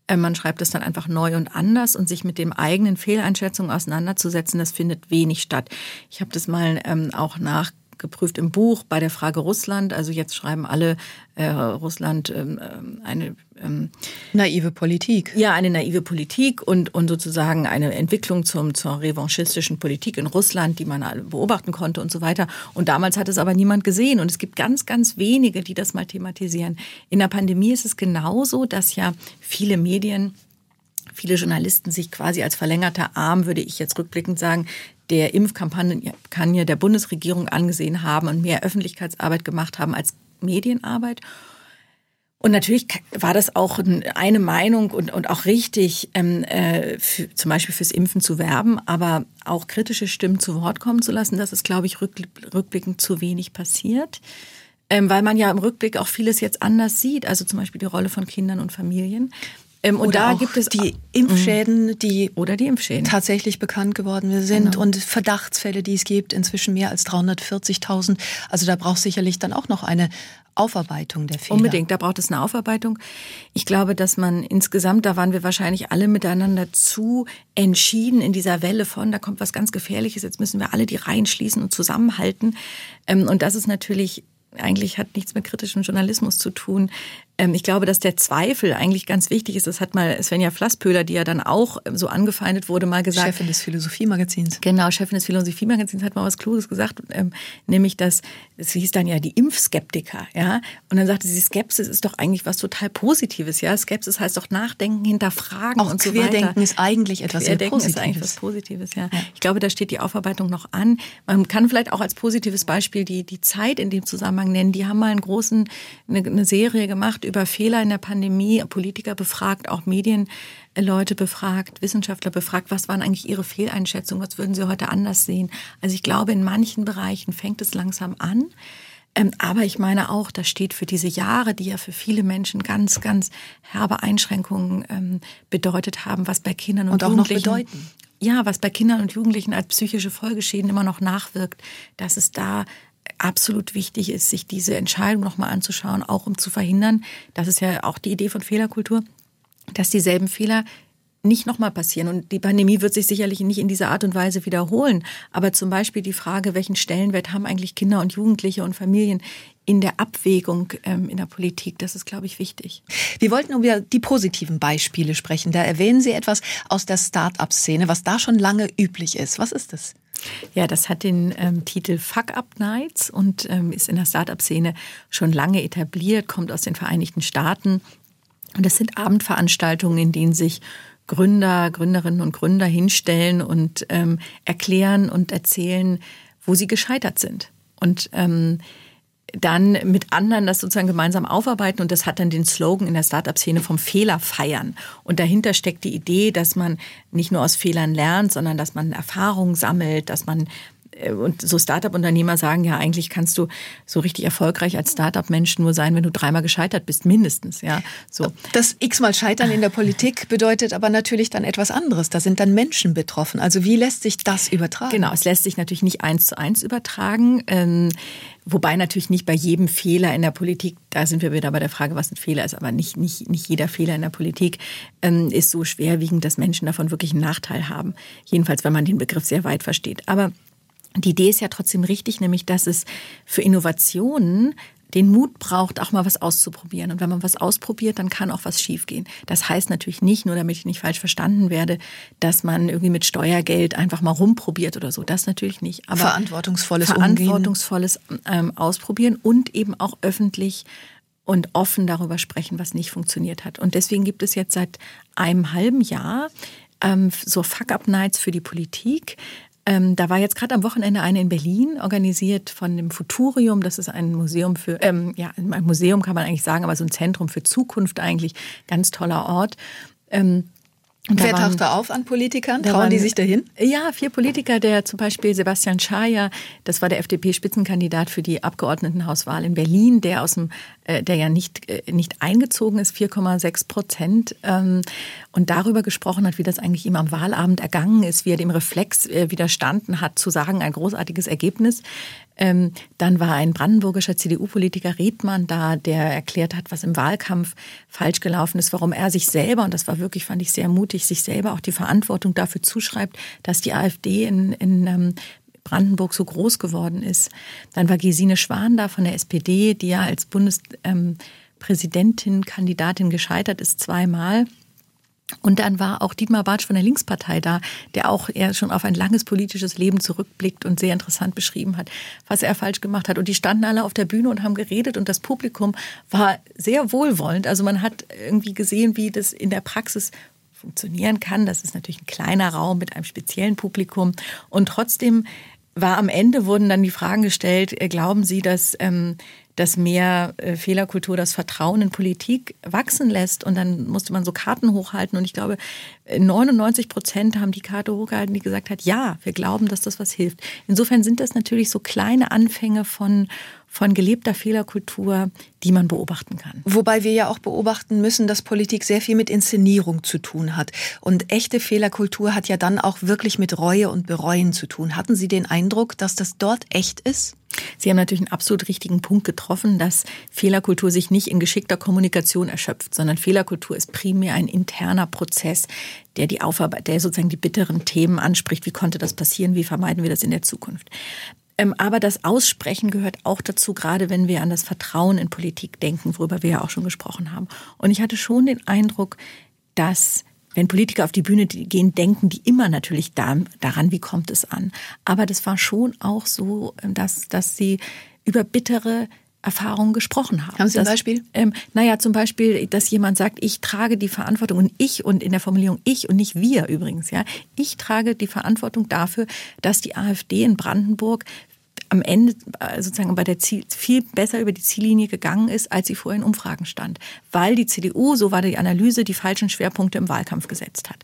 Äh, man schreibt es dann einfach neu und anders und sich mit den eigenen Fehleinschätzungen auseinanderzusetzen, das findet wenig statt. Ich habe das mal ähm, auch nach geprüft im Buch bei der Frage Russland. Also jetzt schreiben alle äh, Russland ähm, eine ähm, naive Politik. Ja, eine naive Politik und, und sozusagen eine Entwicklung zum, zur revanchistischen Politik in Russland, die man beobachten konnte und so weiter. Und damals hat es aber niemand gesehen. Und es gibt ganz, ganz wenige, die das mal thematisieren. In der Pandemie ist es genauso, dass ja viele Medien, viele Journalisten sich quasi als verlängerter Arm, würde ich jetzt rückblickend sagen, der Impfkampagne der Bundesregierung angesehen haben und mehr Öffentlichkeitsarbeit gemacht haben als Medienarbeit. Und natürlich war das auch eine Meinung und, und auch richtig, ähm, äh, für, zum Beispiel fürs Impfen zu werben, aber auch kritische Stimmen zu Wort kommen zu lassen, das ist, glaube ich, rück, rückblickend zu wenig passiert, ähm, weil man ja im Rückblick auch vieles jetzt anders sieht, also zum Beispiel die Rolle von Kindern und Familien. Ähm, und oder da gibt es die Impfschäden, die, oder die Impfschäden tatsächlich bekannt geworden sind, genau. Und Verdachtsfälle, die es gibt, inzwischen mehr als dreihundertvierzigtausend. Also da braucht es sicherlich dann auch noch eine Aufarbeitung der Fehler. Unbedingt, da braucht es eine Aufarbeitung. Ich glaube, dass man insgesamt, da waren wir wahrscheinlich alle miteinander zu entschieden in dieser Welle von, da kommt was ganz Gefährliches, jetzt müssen wir alle die Reihen schließen und zusammenhalten. Ähm, und das ist natürlich... Eigentlich hat nichts mit kritischem Journalismus zu tun. Ich glaube, dass der Zweifel eigentlich ganz wichtig ist. Das hat mal Svenja Flaßpöhler, die ja dann auch so angefeindet wurde, mal gesagt. Chefin des Philosophie-Magazins. Genau, Chefin des Philosophie-Magazins hat mal was Kluges gesagt, nämlich, dass es hieß dann ja die Impfskeptiker. Ja? Und dann sagte sie, Skepsis ist doch eigentlich was total Positives. Ja? Skepsis heißt doch nachdenken, hinterfragen auch und so weiter. Querdenken ist eigentlich etwas Querdenken Positives. Ist eigentlich was Positives, ja. Ja. Ich glaube, da steht die Aufarbeitung noch an. Man kann vielleicht auch als positives Beispiel die, die Zeit in dem Zusammenhang nennen. Die haben mal einen großen, eine, eine Serie gemacht über Fehler in der Pandemie, Politiker befragt, auch Medienleute befragt, Wissenschaftler befragt, was waren eigentlich ihre Fehleinschätzungen, was würden sie heute anders sehen. Also ich glaube, in manchen Bereichen fängt es langsam an, ähm, aber ich meine auch, das steht für diese Jahre, die ja für viele Menschen ganz, ganz herbe Einschränkungen ähm, bedeutet haben, was bei Kindern und, und Jugendlichen... auch noch bedeuten. Ja, was bei Kindern und Jugendlichen als psychische Folgeschäden immer noch nachwirkt, dass es da... absolut wichtig ist, sich diese Entscheidung nochmal anzuschauen, auch um zu verhindern, das ist ja auch die Idee von Fehlerkultur, dass dieselben Fehler nicht nochmal passieren. Und die Pandemie wird sich sicherlich nicht in dieser Art und Weise wiederholen. Aber zum Beispiel die Frage, welchen Stellenwert haben eigentlich Kinder und Jugendliche und Familien in der Abwägung ähm, in der Politik, das ist, glaube ich, wichtig. Wir wollten über die positiven Beispiele sprechen. Da erwähnen Sie etwas aus der Start-up-Szene, was da schon lange üblich ist. Was ist das? Ja, das hat den ähm, Titel Fuck-Up-Nights und ähm, ist in der Start-up-Szene schon lange etabliert, kommt aus den Vereinigten Staaten Und das sind Abendveranstaltungen, in denen sich Gründer, Gründerinnen und Gründer hinstellen und ähm, erklären und erzählen, wo sie gescheitert sind. Und ähm, dann mit anderen das sozusagen gemeinsam aufarbeiten. Und das hat dann den Slogan in der Startup-Szene vom Fehler feiern. Und dahinter steckt die Idee, dass man nicht nur aus Fehlern lernt, sondern dass man Erfahrungen sammelt, dass man und so Startup-Unternehmer sagen, ja, eigentlich kannst du so richtig erfolgreich als Startup-Mensch nur sein, wenn du dreimal gescheitert bist, mindestens. Ja, so. Das x-mal Scheitern in der Politik bedeutet aber natürlich dann etwas anderes. Da sind dann Menschen betroffen. Also wie lässt sich das übertragen? Genau, es lässt sich natürlich nicht eins zu eins übertragen. Ähm, Wobei natürlich nicht bei jedem Fehler in der Politik, da sind wir wieder bei der Frage, was ein Fehler ist, aber nicht, nicht, nicht jeder Fehler in der Politik ähm, ist so schwerwiegend, dass Menschen davon wirklich einen Nachteil haben. Jedenfalls, wenn man den Begriff sehr weit versteht. Aber die Idee ist ja trotzdem richtig, nämlich dass es für Innovationen den Mut braucht, auch mal was auszuprobieren. Und wenn man was ausprobiert, dann kann auch was schiefgehen. Das heißt natürlich nicht, nur damit ich nicht falsch verstanden werde, dass man irgendwie mit Steuergeld einfach mal rumprobiert oder so. Das natürlich nicht. Aber verantwortungsvolles verantwortungsvolles ähm, Ausprobieren und eben auch öffentlich und offen darüber sprechen, was nicht funktioniert hat. Und deswegen gibt es jetzt seit einem halben Jahr ähm, so Fuck-Up-Nights für die Politik. Ähm, da war jetzt gerade am Wochenende eine in Berlin, organisiert von dem Futurium. Das ist ein Museum für, ähm, ja, ein Museum kann man eigentlich sagen, aber so ein Zentrum für Zukunft eigentlich. Ganz toller Ort. Ähm, und wer da waren, taucht da auf an Politikern? Trauen waren, die sich dahin? Ja, vier Politiker, der zum Beispiel Sebastian Czaja, das war der F D P-Spitzenkandidat für die Abgeordnetenhauswahl in Berlin, der aus dem, äh, der ja nicht, äh, nicht eingezogen ist, vier Komma sechs Prozent. Ähm, Und darüber gesprochen hat, wie das eigentlich ihm am Wahlabend ergangen ist, wie er dem Reflex äh, widerstanden hat, zu sagen, ein großartiges Ergebnis. Ähm, dann war ein brandenburgischer C D U-Politiker Redmann da, der erklärt hat, was im Wahlkampf falsch gelaufen ist, warum er sich selber, und das war wirklich, fand ich sehr mutig, sich selber auch die Verantwortung dafür zuschreibt, dass die AfD in, in ähm, Brandenburg so groß geworden ist. Dann war Gesine Schwan da von der S P D, die ja als Bundespräsidentin, ähm, Kandidatin gescheitert ist, zweimal. Und dann war auch Dietmar Bartsch von der Linkspartei da, der auch eher schon auf ein langes politisches Leben zurückblickt und sehr interessant beschrieben hat, was er falsch gemacht hat. Und die standen alle auf der Bühne und haben geredet und das Publikum war sehr wohlwollend. Also man hat irgendwie gesehen, wie das in der Praxis funktionieren kann. Das ist natürlich ein kleiner Raum mit einem speziellen Publikum. Und trotzdem war am Ende, wurden dann die Fragen gestellt, glauben Sie, dass... Ähm, dass mehr Fehlerkultur das Vertrauen in Politik wachsen lässt. Und dann musste man so Karten hochhalten. Und ich glaube, neunundneunzig Prozent haben die Karte hochgehalten, die gesagt hat, ja, wir glauben, dass das was hilft. Insofern sind das natürlich so kleine Anfänge von, von gelebter Fehlerkultur, die man beobachten kann. Wobei wir ja auch beobachten müssen, dass Politik sehr viel mit Inszenierung zu tun hat. Und echte Fehlerkultur hat ja dann auch wirklich mit Reue und Bereuen zu tun. Hatten Sie den Eindruck, dass das dort echt ist? Sie haben natürlich einen absolut richtigen Punkt getroffen, dass Fehlerkultur sich nicht in geschickter Kommunikation erschöpft, sondern Fehlerkultur ist primär ein interner Prozess, der die Aufarbeit, der sozusagen die bitteren Themen anspricht. Wie konnte das passieren? Wie vermeiden wir das in der Zukunft? Aber das Aussprechen gehört auch dazu, gerade wenn wir an das Vertrauen in Politik denken, worüber wir ja auch schon gesprochen haben. Und ich hatte schon den Eindruck, dass wenn Politiker auf die Bühne gehen, denken die immer natürlich daran, wie kommt es an. Aber das war schon auch so, dass, dass sie über bittere Erfahrungen gesprochen haben. Haben Sie ein dass, Beispiel? Ähm, naja, zum Beispiel, dass jemand sagt, ich trage die Verantwortung und ich und in der Formulierung ich und nicht wir übrigens. Ja, ich trage die Verantwortung dafür, dass die AfD in Brandenburg am Ende sozusagen bei der Ziel, viel besser über die Ziellinie gegangen ist, als sie vorher in Umfragen stand. Weil die C D U, so war die Analyse, die falschen Schwerpunkte im Wahlkampf gesetzt hat.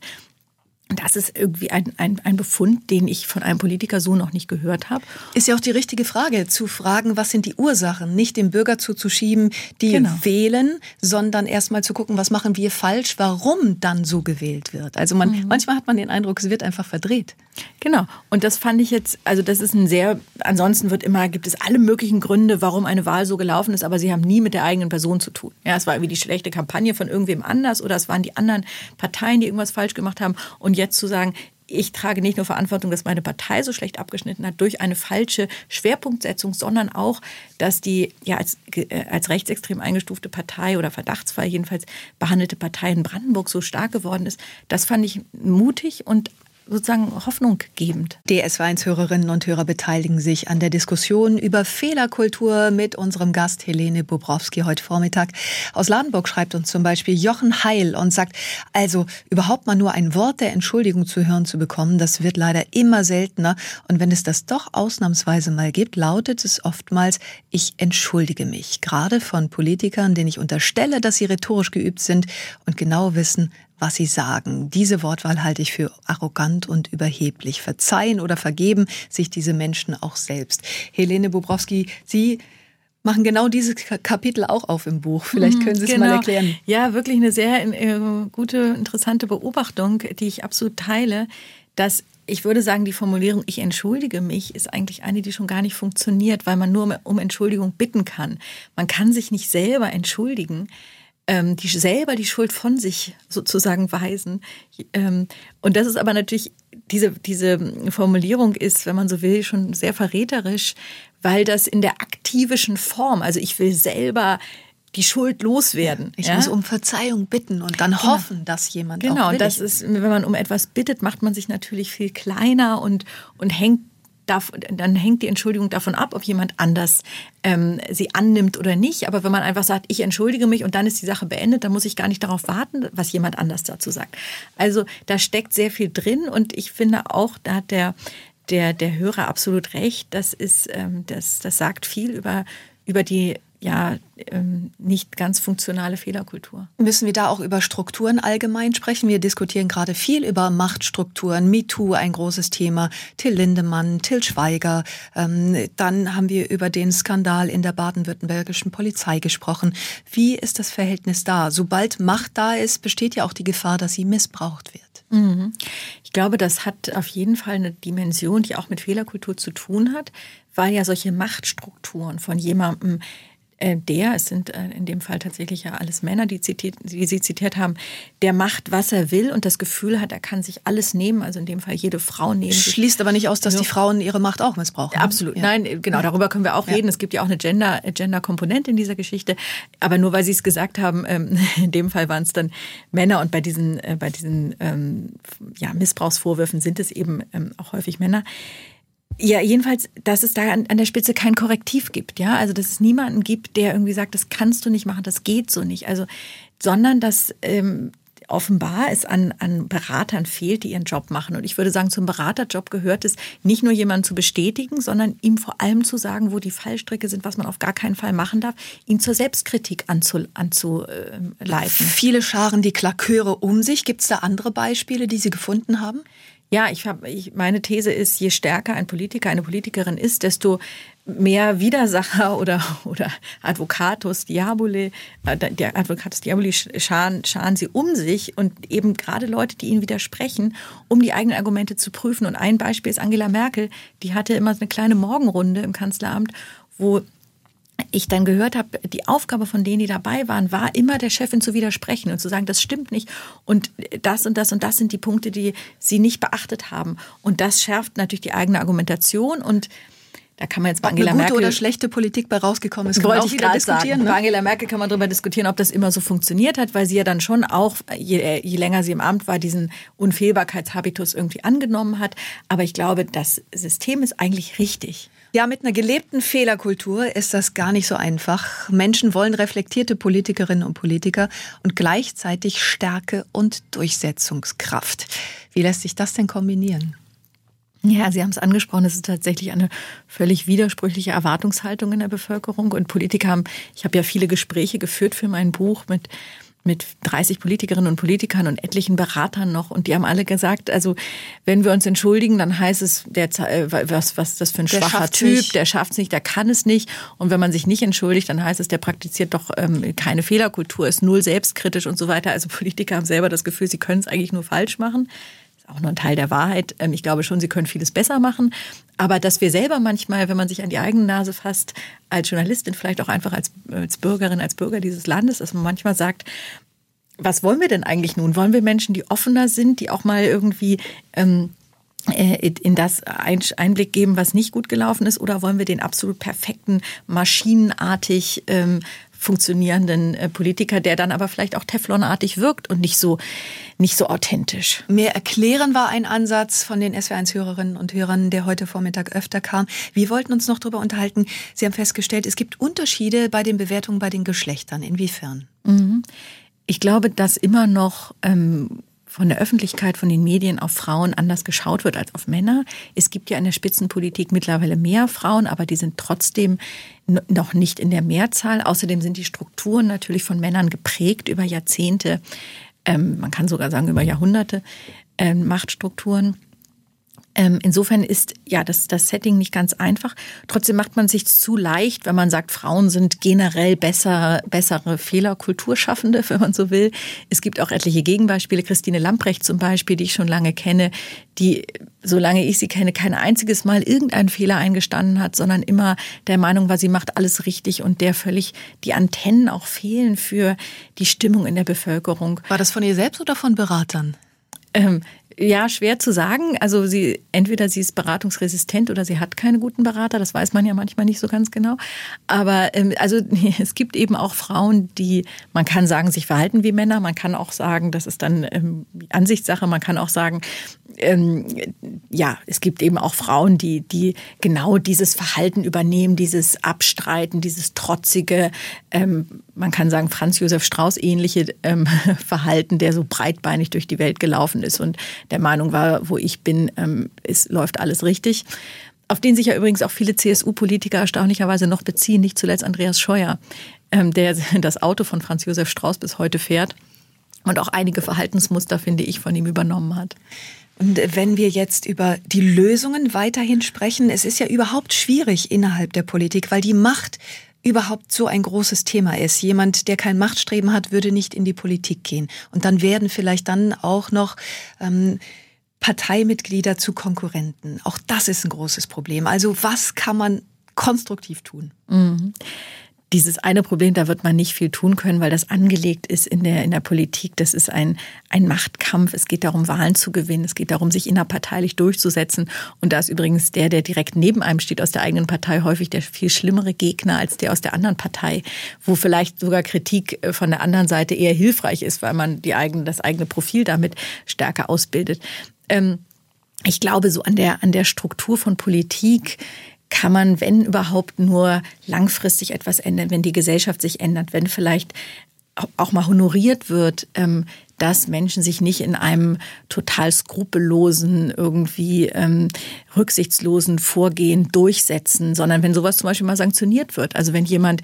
Das ist irgendwie ein, ein, ein Befund, den ich von einem Politiker so noch nicht gehört habe. Ist ja auch die richtige Frage, zu fragen, was sind die Ursachen? Nicht dem Bürger zuzuschieben, die genau. wählen, sondern erstmal zu gucken, was machen wir falsch, warum dann so gewählt wird. Also man, mhm. manchmal hat man den Eindruck, es wird einfach verdreht. Genau. Und das fand ich jetzt, also das ist ein sehr, ansonsten wird immer, gibt es alle möglichen Gründe, warum eine Wahl so gelaufen ist, aber sie haben nie mit der eigenen Person zu tun. Ja, es war irgendwie die schlechte Kampagne von irgendwem anders oder es waren die anderen Parteien, die irgendwas falsch gemacht haben. Und jetzt Jetzt zu sagen, ich trage nicht nur Verantwortung, dass meine Partei so schlecht abgeschnitten hat durch eine falsche Schwerpunktsetzung, sondern auch, dass die ja als, als rechtsextrem eingestufte Partei oder Verdachtsfall jedenfalls behandelte Partei in Brandenburg so stark geworden ist. Das fand ich mutig und sozusagen hoffnunggebend. Die S W R eins-Hörerinnen und Hörer beteiligen sich an der Diskussion über Fehlerkultur mit unserem Gast Helene Bubrowski heute Vormittag. Aus Ladenburg schreibt uns zum Beispiel Jochen Heil und sagt, also überhaupt mal nur ein Wort der Entschuldigung zu hören zu bekommen, das wird leider immer seltener. Und wenn es das doch ausnahmsweise mal gibt, lautet es oftmals, ich entschuldige mich. Gerade von Politikern, denen ich unterstelle, dass sie rhetorisch geübt sind und genau wissen, was sie sagen. Diese Wortwahl halte ich für arrogant und überheblich. Verzeihen oder vergeben sich diese Menschen auch selbst. Helene Bubrowski, Sie machen genau dieses Kapitel auch auf im Buch. Vielleicht können Sie es genau. mal erklären. Ja, wirklich eine sehr äh, gute, interessante Beobachtung, die ich absolut teile, dass ich würde sagen, die Formulierung, ich entschuldige mich, ist eigentlich eine, die schon gar nicht funktioniert, weil man nur um Entschuldigung bitten kann. Man kann sich nicht selber entschuldigen, ähm, die selber die Schuld von sich sozusagen weisen. Ähm, und das ist aber natürlich, diese, diese Formulierung ist, wenn man so will, schon sehr verräterisch, weil das in der aktivischen Form, also ich will selber die Schuld loswerden. Ich ja? muss um Verzeihung bitten und dann genau. hoffen, dass jemand genau, auch Genau, das ist, wenn man um etwas bittet, macht man sich natürlich viel kleiner und, und hängt darf, dann hängt die Entschuldigung davon ab, ob jemand anders ähm, sie annimmt oder nicht. Aber wenn man einfach sagt, ich entschuldige mich und dann ist die Sache beendet, dann muss ich gar nicht darauf warten, was jemand anders dazu sagt. Also da steckt sehr viel drin und ich finde auch, da hat der Der, der Hörer absolut recht, das, ist, ähm, das, das sagt viel über, über die ja, ähm, nicht ganz funktionale Fehlerkultur. Müssen wir da auch über Strukturen allgemein sprechen? Wir diskutieren gerade viel über Machtstrukturen, MeToo ein großes Thema, Till Lindemann, Till Schweiger. Ähm, dann haben wir über den Skandal in der baden-württembergischen Polizei gesprochen. Wie ist das Verhältnis da? Sobald Macht da ist, besteht ja auch die Gefahr, dass sie missbraucht wird. Ich glaube, das hat auf jeden Fall eine Dimension, die auch mit Fehlerkultur zu tun hat, weil ja solche Machtstrukturen von jemandem, äh, der, es sind äh, in dem Fall tatsächlich ja alles Männer, die, zitiert, die Sie zitiert haben, der macht, was er will und das Gefühl hat, er kann sich alles nehmen, also in dem Fall jede Frau nehmen. Schließt aber nicht aus, dass die Frauen ihre Macht auch missbrauchen. Absolut, ja. Nein, genau, darüber können wir auch ja. reden. Es gibt ja auch eine Gender, Gender-Komponente in dieser Geschichte, aber nur weil Sie es gesagt haben, ähm, in dem Fall waren es dann Männer und bei diesen, äh, bei diesen ähm, ja, Missbrauchsvorwürfen sind es eben ähm, auch häufig Männer. Ja, jedenfalls, dass es da an, an der Spitze kein Korrektiv gibt, ja, also dass es niemanden gibt, der irgendwie sagt, das kannst du nicht machen, das geht so nicht, also, sondern dass ähm, offenbar es an, an Beratern fehlt, die ihren Job machen und ich würde sagen, zum Beraterjob gehört es, nicht nur jemanden zu bestätigen, sondern ihm vor allem zu sagen, wo die Fallstricke sind, was man auf gar keinen Fall machen darf, ihn zur Selbstkritik anzu, anzuleiten. Viele scharen die Klaköre um sich, gibt es da andere Beispiele, die Sie gefunden haben? Ja, ich hab, ich, meine These ist, je stärker ein Politiker, eine Politikerin ist, desto mehr Widersacher oder, oder Advocatus Diaboli, äh, der Advocatus Diaboli scharen, scharen sie um sich und eben gerade Leute, die ihnen widersprechen, um die eigenen Argumente zu prüfen. Und ein Beispiel ist Angela Merkel, die hatte immer eine kleine Morgenrunde im Kanzleramt, wo ich dann gehört habe, die Aufgabe von denen, die dabei waren, war immer der Chefin zu widersprechen und zu sagen, das stimmt nicht und das und das und das sind die Punkte, die sie nicht beachtet haben. Und das schärft natürlich die eigene Argumentation und da kann man jetzt bei Angela Merkel... Ob eine gute oder schlechte Politik bei rausgekommen ist, wollte ich gerade sagen. Ne? Bei Angela Merkel kann man darüber diskutieren, ob das immer so funktioniert hat, weil sie ja dann schon auch, je, je länger sie im Amt war, diesen Unfehlbarkeitshabitus irgendwie angenommen hat. Aber ich glaube, das System ist eigentlich richtig. Ja, mit einer gelebten Fehlerkultur ist das gar nicht so einfach. Menschen wollen reflektierte Politikerinnen und Politiker und gleichzeitig Stärke und Durchsetzungskraft. Wie lässt sich das denn kombinieren? Ja, Sie haben es angesprochen, es ist tatsächlich eine völlig widersprüchliche Erwartungshaltung in der Bevölkerung. Und Politiker haben, ich habe ja viele Gespräche geführt für mein Buch mit, mit dreißig Politikerinnen und Politikern und etlichen Beratern noch. Und die haben alle gesagt, also wenn wir uns entschuldigen, dann heißt es, der, was, was das für ein der schwacher Typ, nicht. der schafft es nicht, der kann es nicht. Und wenn man sich nicht entschuldigt, dann heißt es, der praktiziert doch ähm, keine Fehlerkultur, ist null selbstkritisch und so weiter. Also Politiker haben selber das Gefühl, sie können es eigentlich nur falsch machen. Auch nur ein Teil der Wahrheit. Ich glaube schon, sie können vieles besser machen. Aber dass wir selber manchmal, wenn man sich an die eigene Nase fasst, als Journalistin, vielleicht auch einfach als, als Bürgerin, als Bürger dieses Landes, dass man manchmal sagt, was wollen wir denn eigentlich nun? Wollen wir Menschen, die offener sind, die auch mal irgendwie ähm, äh, in das Einblick geben, was nicht gut gelaufen ist? Oder wollen wir den absolut perfekten, maschinenartig ähm, funktionierenden Politiker, der dann aber vielleicht auch Teflonartig wirkt und nicht so, nicht so authentisch. Mehr erklären war ein Ansatz von den S W R eins Hörerinnen und Hörern, der heute Vormittag öfter kam. Wir wollten uns noch darüber unterhalten. Sie haben festgestellt, es gibt Unterschiede bei den Bewertungen bei den Geschlechtern. Inwiefern? Mhm. Ich glaube, dass immer noch ähm, von der Öffentlichkeit, von den Medien auf Frauen anders geschaut wird als auf Männer. Es gibt ja in der Spitzenpolitik mittlerweile mehr Frauen, aber die sind trotzdem noch nicht in der Mehrzahl. Außerdem sind die Strukturen natürlich von Männern geprägt über Jahrzehnte, ähm, man kann sogar sagen über Jahrhunderte, ähm, Machtstrukturen. Insofern ist ja das, das Setting nicht ganz einfach. Trotzdem macht man sich zu leicht, wenn man sagt, Frauen sind generell besser, bessere Fehlerkulturschaffende, wenn man so will. Es gibt auch etliche Gegenbeispiele. Christine Lambrecht zum Beispiel, die ich schon lange kenne, die, solange ich sie kenne, kein einziges Mal irgendeinen Fehler eingestanden hat, sondern immer der Meinung war, sie macht alles richtig und der völlig die Antennen auch fehlen für die Stimmung in der Bevölkerung. War das von ihr selbst oder von Beratern? Ähm, Ja, schwer zu sagen. Also sie entweder sie ist beratungsresistent oder sie hat keine guten Berater. Das weiß man ja manchmal nicht so ganz genau. Aber also es gibt eben auch Frauen, die, man kann sagen, sich verhalten wie Männer. Man kann auch sagen, das ist dann ähm, Ansichtssache. Man kann auch sagen, ähm, ja, es gibt eben auch Frauen, die, die genau dieses Verhalten übernehmen, dieses Abstreiten, dieses trotzige, ähm, man kann sagen, Franz-Josef-Strauß ähnliche ähm, Verhalten, der so breitbeinig durch die Welt gelaufen ist und der Meinung war, wo ich bin, ähm, es läuft alles richtig. Auf den sich ja übrigens auch viele C S U-Politiker erstaunlicherweise noch beziehen, nicht zuletzt Andreas Scheuer, ähm, der das Auto von Franz-Josef-Strauß bis heute fährt und auch einige Verhaltensmuster, finde ich, von ihm übernommen hat. Und wenn wir jetzt über die Lösungen weiterhin sprechen, es ist ja überhaupt schwierig innerhalb der Politik, weil die Macht überhaupt so ein großes Thema ist. Jemand, der kein Machtstreben hat, würde nicht in die Politik gehen. Und dann werden vielleicht dann auch noch ähm, Parteimitglieder zu Konkurrenten. Auch das ist ein großes Problem. Also was kann man konstruktiv tun? Mhm. Dieses eine Problem, da wird man nicht viel tun können, weil das angelegt ist in der, in der Politik. Das ist ein, ein Machtkampf. Es geht darum, Wahlen zu gewinnen. Es geht darum, sich innerparteilich durchzusetzen. Und da ist übrigens der, der direkt neben einem steht aus der eigenen Partei, häufig der viel schlimmere Gegner als der aus der anderen Partei, wo vielleicht sogar Kritik von der anderen Seite eher hilfreich ist, weil man die eigene, das eigene Profil damit stärker ausbildet. Ähm, ich glaube, so an der, an der Struktur von Politik kann man, wenn überhaupt, nur langfristig etwas ändern, wenn die Gesellschaft sich ändert, wenn vielleicht auch mal honoriert wird, dass Menschen sich nicht in einem total skrupellosen, irgendwie rücksichtslosen Vorgehen durchsetzen, sondern wenn sowas zum Beispiel mal sanktioniert wird. Also wenn jemand,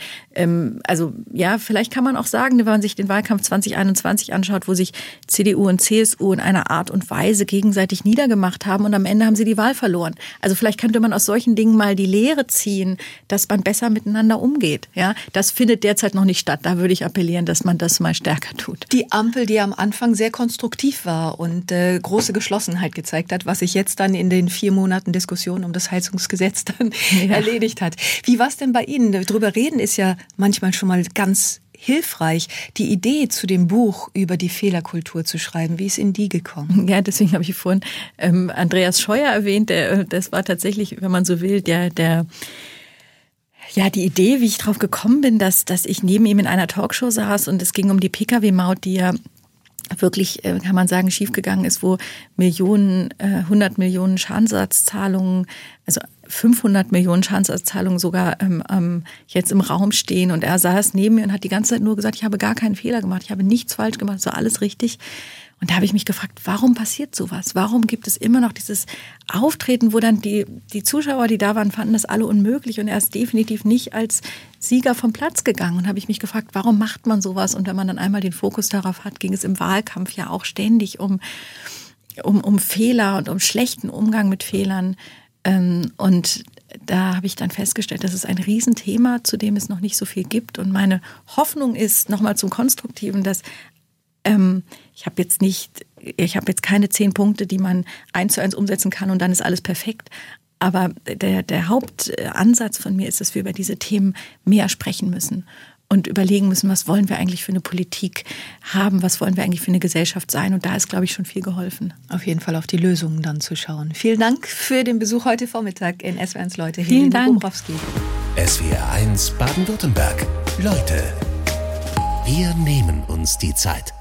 also ja, vielleicht kann man auch sagen, wenn man sich den Wahlkampf zwanzig einundzwanzig anschaut, wo sich C D U und C S U in einer Art und Weise gegenseitig niedergemacht haben und am Ende haben sie die Wahl verloren. Also vielleicht könnte man aus solchen Dingen mal die Lehre ziehen, dass man besser miteinander umgeht. Ja, das findet derzeit noch nicht statt. Da würde ich appellieren, dass man das mal stärker tut. Die Ampel, die am Anfang sehr konstruktiv war und äh, große Geschlossenheit gezeigt hat, was sich jetzt dann in den vier Monaten Diskussion um das Heizungsgesetz dann ja. erledigt hat. Wie war es denn bei Ihnen? Darüber reden ist ja manchmal schon mal ganz hilfreich, die Idee zu dem Buch über die Fehlerkultur zu schreiben. Wie ist Ihnen die gekommen? Ja, deswegen habe ich vorhin ähm, Andreas Scheuer erwähnt. Der, das war tatsächlich, wenn man so will, der... der Ja, die Idee, wie ich drauf gekommen bin, dass, dass ich neben ihm in einer Talkshow saß und es ging um die Pkw-Maut, die ja wirklich, kann man sagen, schiefgegangen ist, wo Millionen, hundert Millionen Schadensersatzzahlungen, also fünfhundert Millionen Schadensersatzzahlungen sogar ähm, ähm, jetzt im Raum stehen. Und er saß neben mir und hat die ganze Zeit nur gesagt, ich habe gar keinen Fehler gemacht, ich habe nichts falsch gemacht, es war alles richtig. Und da habe ich mich gefragt, warum passiert sowas? Warum gibt es immer noch dieses Auftreten, wo dann die, die Zuschauer, die da waren, fanden das alle unmöglich und er ist definitiv nicht als Sieger vom Platz gegangen. Und habe ich mich gefragt, warum macht man sowas? Und wenn man dann einmal den Fokus darauf hat, ging es im Wahlkampf ja auch ständig um, um, um Fehler und um schlechten Umgang mit Fehlern. Und da habe ich dann festgestellt, das ist ein Riesenthema, zu dem es noch nicht so viel gibt. Und meine Hoffnung ist, nochmal zum Konstruktiven, dass Ähm, ich habe jetzt nicht, ich habe jetzt keine zehn Punkte, die man eins zu eins umsetzen kann und dann ist alles perfekt. Aber der, der Hauptansatz von mir ist, dass wir über diese Themen mehr sprechen müssen und überlegen müssen, was wollen wir eigentlich für eine Politik haben, was wollen wir eigentlich für eine Gesellschaft sein. Und da ist, glaube ich, schon viel geholfen. Auf jeden Fall auf die Lösungen dann zu schauen. Vielen Dank für den Besuch heute Vormittag in S W R eins Leute. Vielen Helene Dank. Bubrowski. S W R eins Baden-Württemberg. Leute, wir nehmen uns die Zeit.